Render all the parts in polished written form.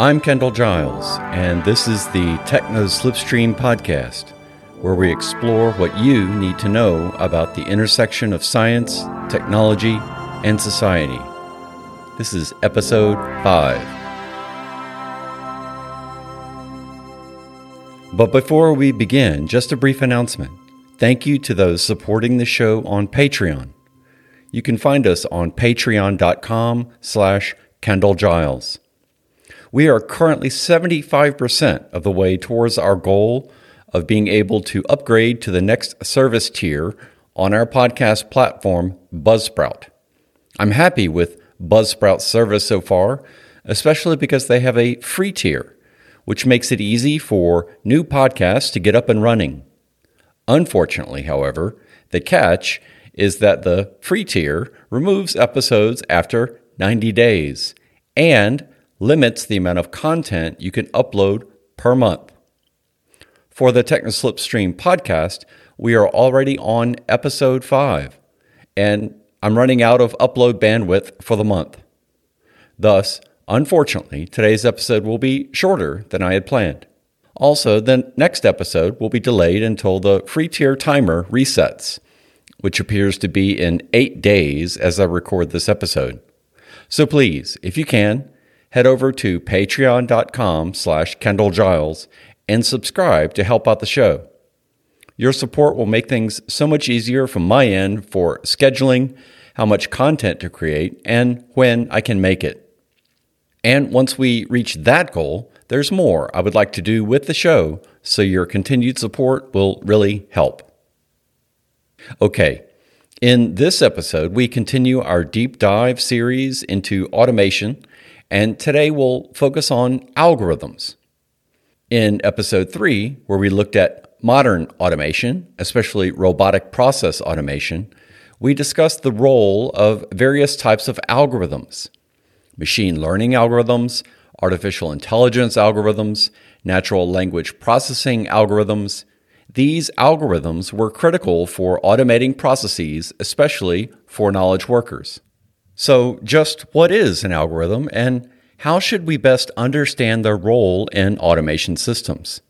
I'm Kendall Giles, and this is the Techno Slipstream podcast, where we explore what you need to know about the intersection of science, technology, and society. This is episode 5. But before we begin, just a brief announcement. Thank you to those supporting the show on Patreon. You can find us on patreon.com/Kendall Giles. We are currently 75% of the way towards our goal of being able to upgrade to the next service tier on our podcast platform, Buzzsprout. I'm happy with Buzzsprout's service so far, especially because they have a free tier, which makes it easy for new podcasts to get up and running. Unfortunately, however, the catch is that the free tier removes episodes after 90 days and limits the amount of content you can upload per month. For the Techno Slipstream podcast, we are already on episode 5, and I'm running out of upload bandwidth for the month. Thus, unfortunately, today's episode will be shorter than I had planned. Also, the next episode will be delayed until the free tier timer resets, which appears to be in 8 days as I record this episode. So please, if you can, head over to patreon.com/Kendall Giles and subscribe to help out the show. Your support will make things so much easier from my end for scheduling, how much content to create, and when I can make it. And once we reach that goal, there's more I would like to do with the show, so your continued support will really help. Okay, in this episode, we continue our deep dive series into automation, and today we'll focus on algorithms. In episode 3, where we looked at modern automation, especially robotic process automation, we discussed the role of various types of algorithms: machine learning algorithms, artificial intelligence algorithms, natural language processing algorithms. These algorithms were critical for automating processes, especially for knowledge workers. So just what is an algorithm, and how should we best understand their role in automation systems?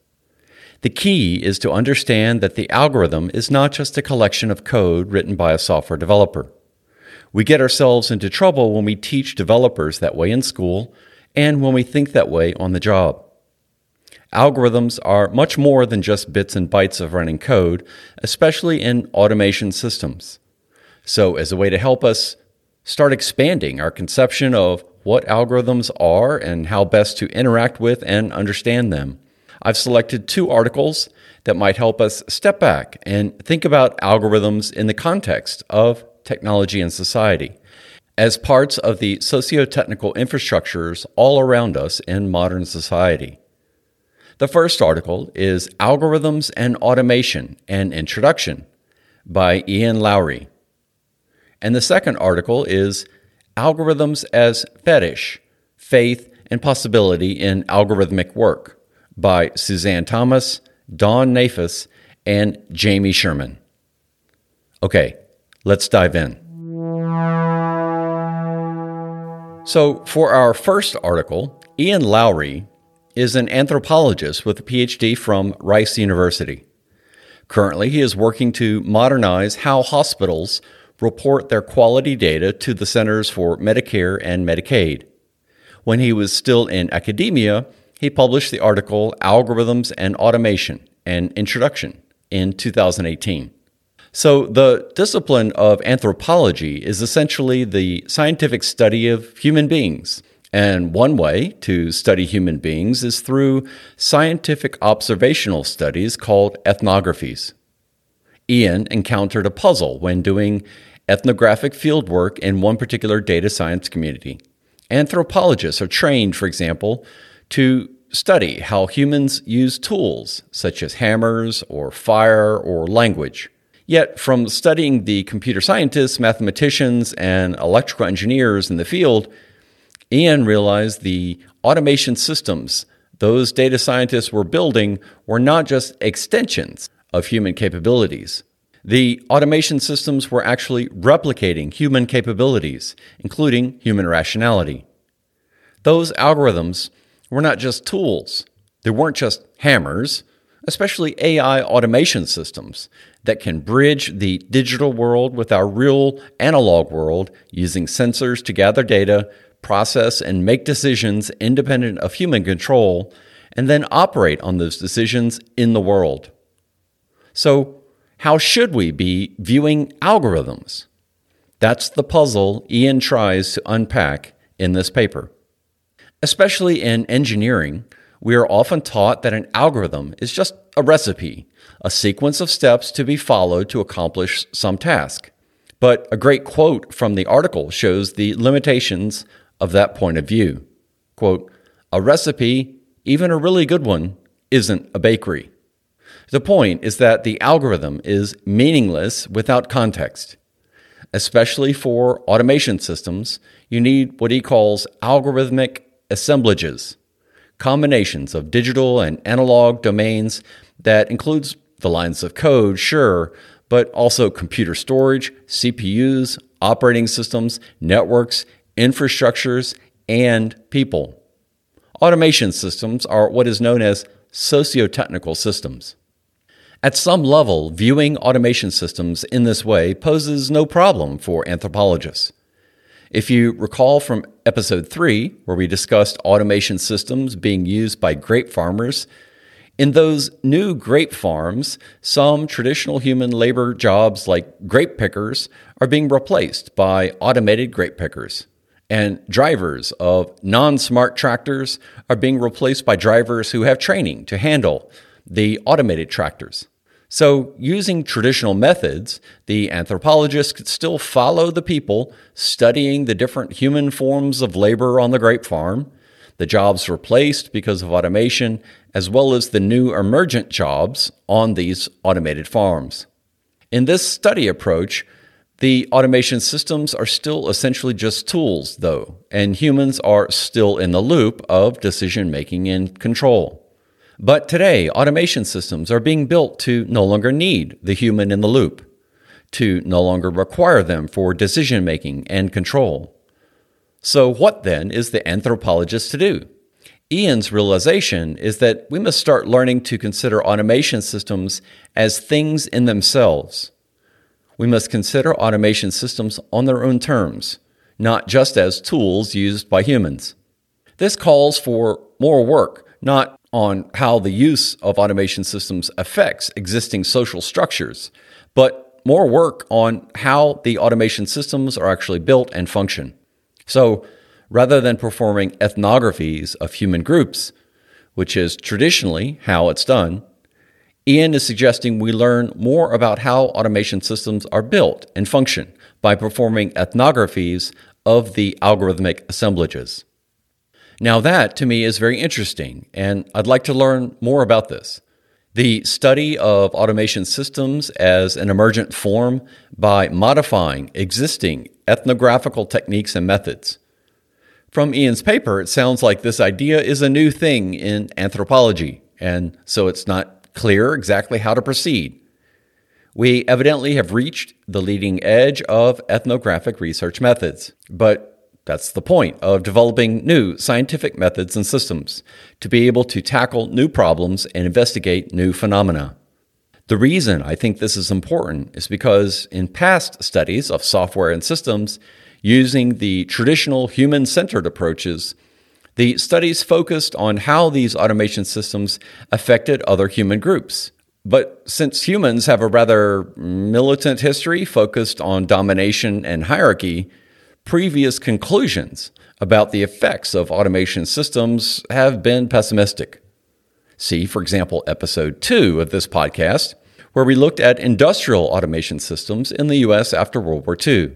The key is to understand that the algorithm is not just a collection of code written by a software developer. We get ourselves into trouble when we teach developers that way in school and when we think that way on the job. Algorithms are much more than just bits and bytes of running code, especially in automation systems. So as a way to help us start expanding our conception of what algorithms are and how best to interact with and understand them, I've selected 2 articles that might help us step back and think about algorithms in the context of technology and society, as parts of the socio-technical infrastructures all around us in modern society. The first article is Algorithms and Automation, an Introduction by Ian Lowry. And the second article is Algorithms as Fetish, Faith and Possibility in Algorithmic Work by Suzanne Thomas, Don Nafis, and Jamie Sherman. Okay, let's dive in. So for our first article, Ian Lowry is an anthropologist with a PhD from Rice University. Currently, he is working to modernize how hospitals report their quality data to the Centers for Medicare and Medicaid. When he was still in academia, he published the article Algorithms and Automation, an Introduction in 2018. So the discipline of anthropology is essentially the scientific study of human beings. And one way to study human beings is through scientific observational studies called ethnographies. Ian encountered a puzzle when doing ethnographic fieldwork in one particular data science community. Anthropologists are trained, for example, to study how humans use tools such as hammers or fire or language. Yet, from studying the computer scientists, mathematicians, and electrical engineers in the field, Ian realized the automation systems those data scientists were building were not just extensions of human capabilities. The automation systems were actually replicating human capabilities, including human rationality. Those algorithms were not just tools. They weren't just hammers, especially AI automation systems that can bridge the digital world with our real analog world using sensors to gather data, process, and make decisions independent of human control, and then operate on those decisions in the world. So, how should we be viewing algorithms? That's the puzzle Ian tries to unpack in this paper. Especially in engineering, we are often taught that an algorithm is just a recipe, a sequence of steps to be followed to accomplish some task. But a great quote from the article shows the limitations of that point of view. Quote, "A recipe, even a really good one, isn't a bakery." The point is that the algorithm is meaningless without context. Especially for automation systems, you need what he calls algorithmic assemblages, combinations of digital and analog domains that includes the lines of code, sure, but also computer storage, CPUs, operating systems, networks, infrastructures, and people. Automation systems are what is known as socio-technical systems. At some level, viewing automation systems in this way poses no problem for anthropologists. If you recall from episode 3, where we discussed automation systems being used by grape farmers, in those new grape farms, some traditional human labor jobs like grape pickers are being replaced by automated grape pickers, and drivers of non-smart tractors are being replaced by drivers who have training to handle the automated tractors. So, using traditional methods, the anthropologists could still follow the people studying the different human forms of labor on the grape farm, the jobs replaced because of automation, as well as the new emergent jobs on these automated farms. In this study approach, the automation systems are still essentially just tools, though, and humans are still in the loop of decision-making and control. But today, automation systems are being built to no longer need the human in the loop, to no longer require them for decision-making and control. So what then is the anthropologist to do? Ian's realization is that we must start learning to consider automation systems as things in themselves. We must consider automation systems on their own terms, not just as tools used by humans. This calls for more work, not on how the use of automation systems affects existing social structures, but more work on how the automation systems are actually built and function. So, rather than performing ethnographies of human groups, which is traditionally how it's done, Ian is suggesting we learn more about how automation systems are built and function by performing ethnographies of the algorithmic assemblages. Now that, to me, is very interesting, and I'd like to learn more about this. The study of automation systems as an emergent form by modifying existing ethnographical techniques and methods. From Ian's paper, it sounds like this idea is a new thing in anthropology, and so it's not clear exactly how to proceed. We evidently have reached the leading edge of ethnographic research methods, but that's the point of developing new scientific methods and systems, to be able to tackle new problems and investigate new phenomena. The reason I think this is important is because in past studies of software and systems, using the traditional human-centered approaches, the studies focused on how these automation systems affected other human groups. But since humans have a rather militant history focused on domination and hierarchy, previous conclusions about the effects of automation systems have been pessimistic. See, for example, episode 2 of this podcast, where we looked at industrial automation systems in the U.S. after World War II.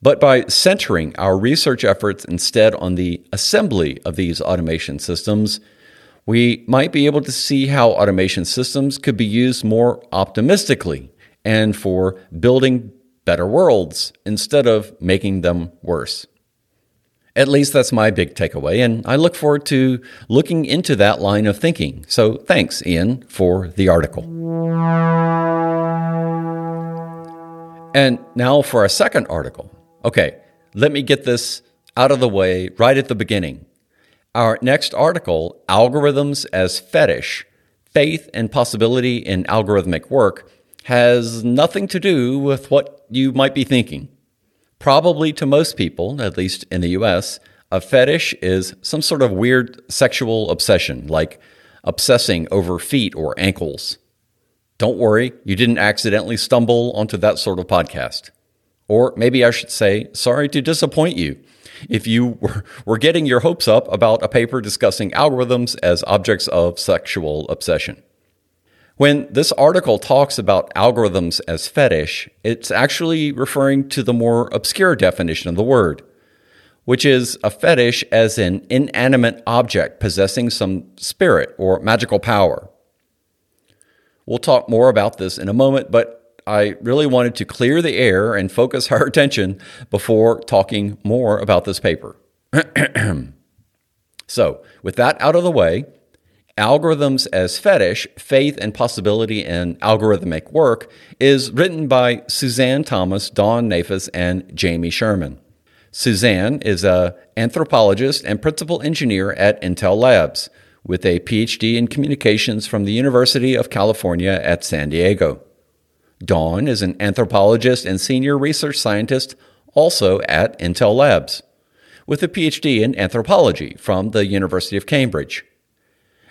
But by centering our research efforts instead on the assembly of these automation systems, we might be able to see how automation systems could be used more optimistically and for building better worlds instead of making them worse. At least that's my big takeaway, and I look forward to looking into that line of thinking. So thanks, Ian, for the article. And now for our second article. Okay, let me get this out of the way right at the beginning. Our next article, Algorithms as Fetish, Faith and Possibility in Algorithmic Work, has nothing to do with what you might be thinking. Probably to most people, at least in the US, a fetish is some sort of weird sexual obsession, like obsessing over feet or ankles. Don't worry, you didn't accidentally stumble onto that sort of podcast. Or maybe I should say, sorry to disappoint you. If you were getting your hopes up about a paper discussing algorithms as objects of sexual obsession. When this article talks about algorithms as fetish, it's actually referring to the more obscure definition of the word, which is a fetish as an inanimate object possessing some spirit or magical power. We'll talk more about this in a moment, but I really wanted to clear the air and focus our attention before talking more about this paper. So, with that out of the way, Algorithms as Fetish, Faith and Possibility in Algorithmic Work is written by Suzanne Thomas, Dawn Nafis, and Jamie Sherman. Suzanne is an anthropologist and principal engineer at Intel Labs, with a PhD in communications from the University of California at San Diego. Dawn is an anthropologist and senior research scientist also at Intel Labs, with a PhD in anthropology from the University of Cambridge.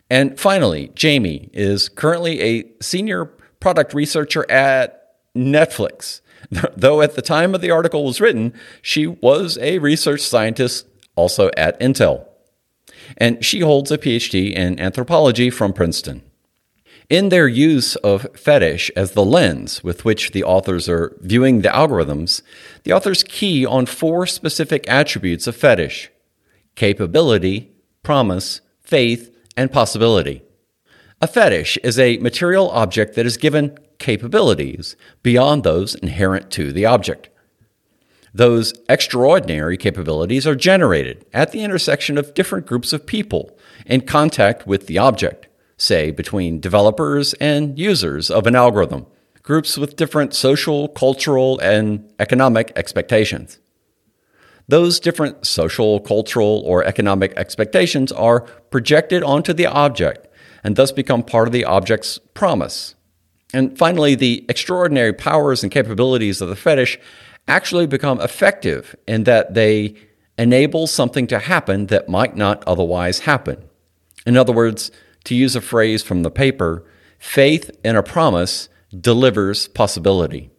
And finally, Jamie is currently a senior product researcher at Netflix, though at the time of the article was written, she was a research scientist also at Intel. And she holds a PhD in anthropology from Princeton. In their use of fetish as the lens with which the authors are viewing the algorithms, the authors key on four specific attributes of fetish: capability, promise, faith, and possibility. A fetish is a material object that is given capabilities beyond those inherent to the object. Those extraordinary capabilities are generated at the intersection of different groups of people in contact with the object, say between developers and users of an algorithm, groups with different social, cultural, and economic expectations. Those different social, cultural, or economic expectations are projected onto the object and thus become part of the object's promise. And finally, the extraordinary powers and capabilities of the fetish actually become effective in that they enable something to happen that might not otherwise happen. In other words, to use a phrase from the paper, faith in a promise delivers possibility.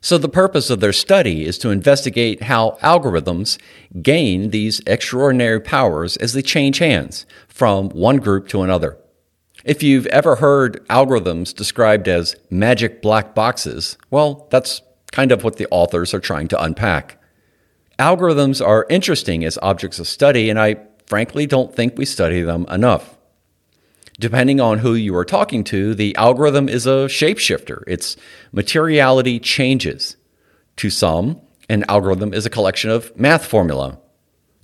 So the purpose of their study is to investigate how algorithms gain these extraordinary powers as they change hands from one group to another. If you've ever heard algorithms described as magic black boxes, well, that's kind of what the authors are trying to unpack. Algorithms are interesting as objects of study, and I frankly don't think we study them enough. Depending on who you are talking to, the algorithm is a shapeshifter. Its materiality changes. To some, an algorithm is a collection of math formula.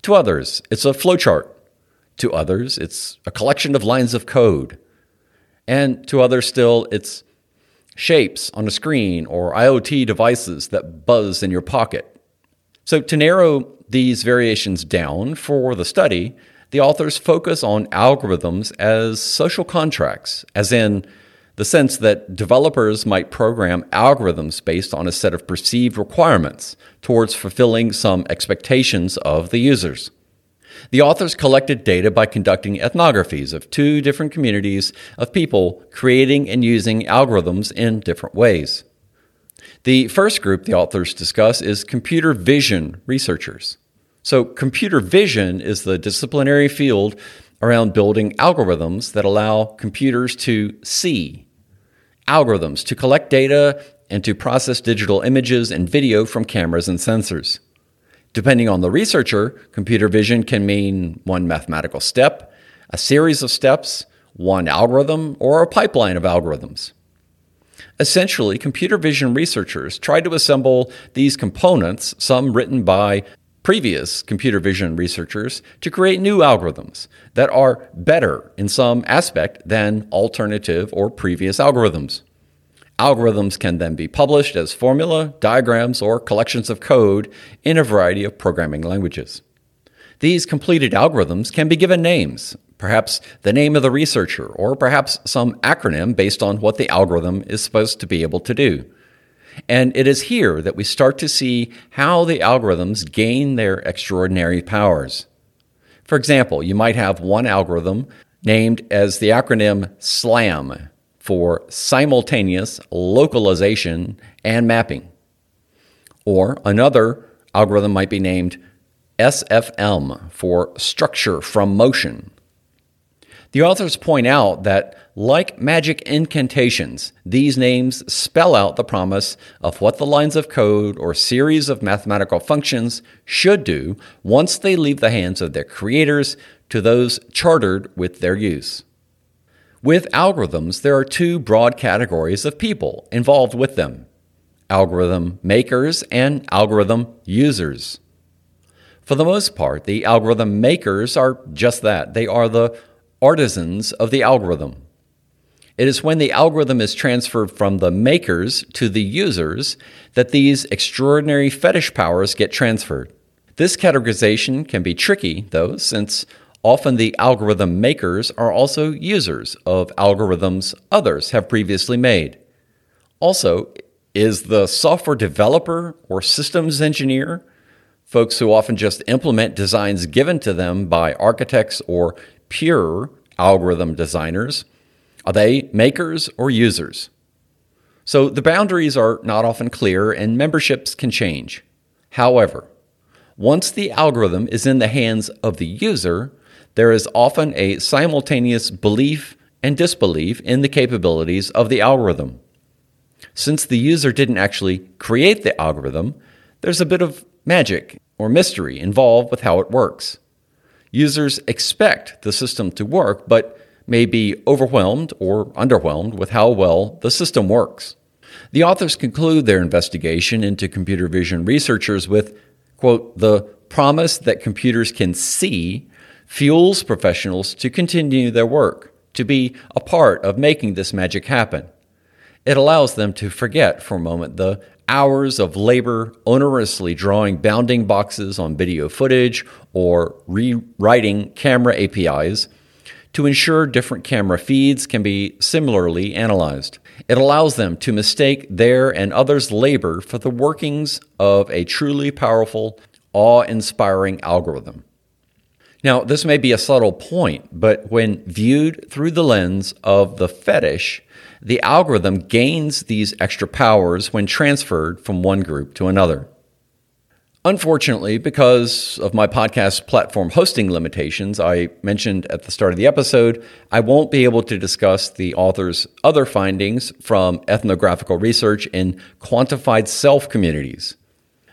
To others, it's a flowchart. To others, it's a collection of lines of code. And to others still, it's shapes on a screen or IoT devices that buzz in your pocket. So to narrow these variations down for the study, the authors focus on algorithms as social contracts, as in the sense that developers might program algorithms based on a set of perceived requirements towards fulfilling some expectations of the users. The authors collected data by conducting ethnographies of two different communities of people creating and using algorithms in different ways. The first group the authors discuss is computer vision researchers. So computer vision is the disciplinary field around building algorithms that allow computers to see, algorithms to collect data and to process digital images and video from cameras and sensors. Depending on the researcher, computer vision can mean one mathematical step, a series of steps, one algorithm, or a pipeline of algorithms. Essentially, computer vision researchers try to assemble these components, some written by previous computer vision researchers, to create new algorithms that are better in some aspect than alternative or previous algorithms. Algorithms can then be published as formula, diagrams, or collections of code in a variety of programming languages. These completed algorithms can be given names, perhaps the name of the researcher, or perhaps some acronym based on what the algorithm is supposed to be able to do. And it is here that we start to see how the algorithms gain their extraordinary powers. For example, you might have one algorithm named as the acronym SLAM for simultaneous localization and mapping. Or another algorithm might be named SFM for structure from motion. The authors point out that, like magic incantations, these names spell out the promise of what the lines of code or series of mathematical functions should do once they leave the hands of their creators to those chartered with their use. With algorithms, there are two broad categories of people involved with them: algorithm makers and algorithm users. For the most part, the algorithm makers are just that. They are the artisans of the algorithm. It is when the algorithm is transferred from the makers to the users that these extraordinary fetish powers get transferred. This categorization can be tricky, though, since often the algorithm makers are also users of algorithms others have previously made. Also, is the software developer or systems engineer, folks who often just implement designs given to them by architects or pure algorithm designers, are they makers or users? So the boundaries are not often clear and memberships can change. However, once the algorithm is in the hands of the user, there is often a simultaneous belief and disbelief in the capabilities of the algorithm. Since the user didn't actually create the algorithm, there's a bit of magic or mystery involved with how it works. Users expect the system to work, but may be overwhelmed or underwhelmed with how well the system works. The authors conclude their investigation into computer vision researchers with, quote, "the promise that computers can see fuels professionals to continue their work, to be a part of making this magic happen. It allows them to forget for a moment the hours of labor onerously drawing bounding boxes on video footage or rewriting camera APIs to ensure different camera feeds can be similarly analyzed. It allows them to mistake their and others' labor for the workings of a truly powerful, awe-inspiring algorithm." Now, this may be a subtle point, but when viewed through the lens of the fetish, the algorithm gains these extra powers when transferred from one group to another. Unfortunately, because of my podcast platform hosting limitations I mentioned at the start of the episode, I won't be able to discuss the author's other findings from ethnographical research in quantified self communities.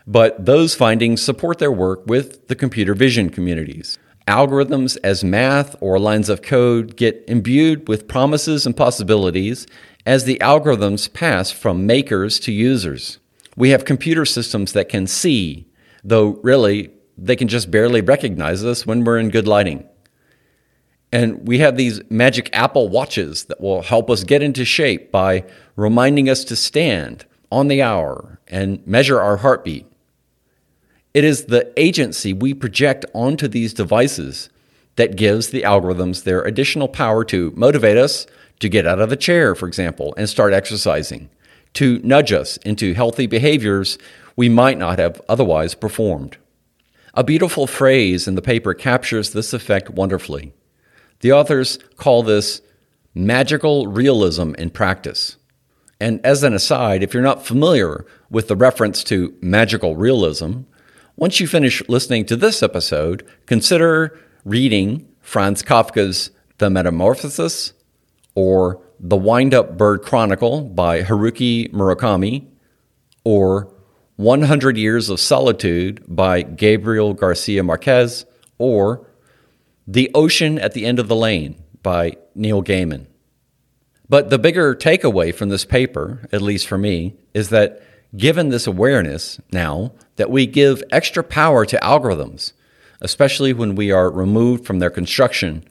But those findings support their work with the computer vision communities. Algorithms as math or lines of code get imbued with promises and possibilities as the algorithms pass from makers to users. We have computer systems that can see, though really they can just barely recognize us when we're in good lighting. And we have these magic Apple watches that will help us get into shape by reminding us to stand on the hour and measure our heartbeat. It is the agency we project onto these devices that gives the algorithms their additional power to motivate us to get out of the chair, for example, and start exercising, to nudge us into healthy behaviors we might not have otherwise performed. A beautiful phrase in the paper captures this effect wonderfully. The authors call this magical realism in practice. And as an aside, if you're not familiar with the reference to magical realism, once you finish listening to this episode, consider reading Franz Kafka's The Metamorphosis or The Wind-Up Bird Chronicle by Haruki Murakami or 100 Years of Solitude by Gabriel Garcia Marquez or The Ocean at the End of the Lane by Neil Gaiman. But the bigger takeaway from this paper, at least for me, is that given this awareness now that we give extra power to algorithms, especially when we are removed from their construction,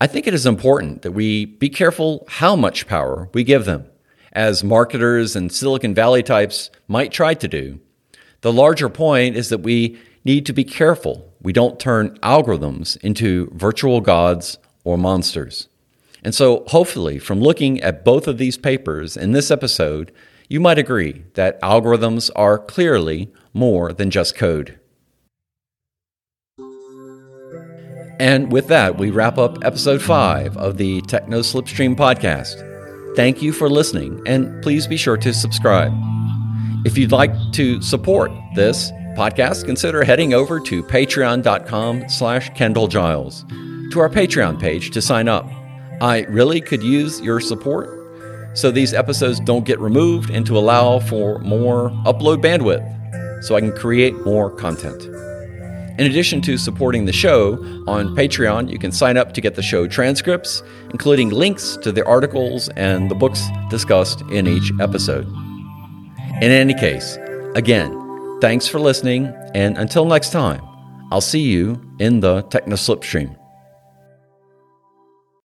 I think it is important that we be careful how much power we give them. As marketers and Silicon Valley types might try to do, the larger point is that we need to be careful we don't turn algorithms into virtual gods or monsters. And so hopefully from looking at both of these papers in this episode, you might agree that algorithms are clearly more than just code. And with that, we wrap up episode 5 of the Techno Slipstream podcast. Thank you for listening, and please be sure to subscribe. If you'd like to support this podcast, consider heading over to patreon.com/Kendall Giles to our Patreon page to sign up. I really could use your support so these episodes don't get removed and to allow for more upload bandwidth so I can create more content. In addition to supporting the show on Patreon, you can sign up to get the show transcripts, including links to the articles and the books discussed in each episode. In any case, again, thanks for listening, and until next time, I'll see you in the Techno Slipstream.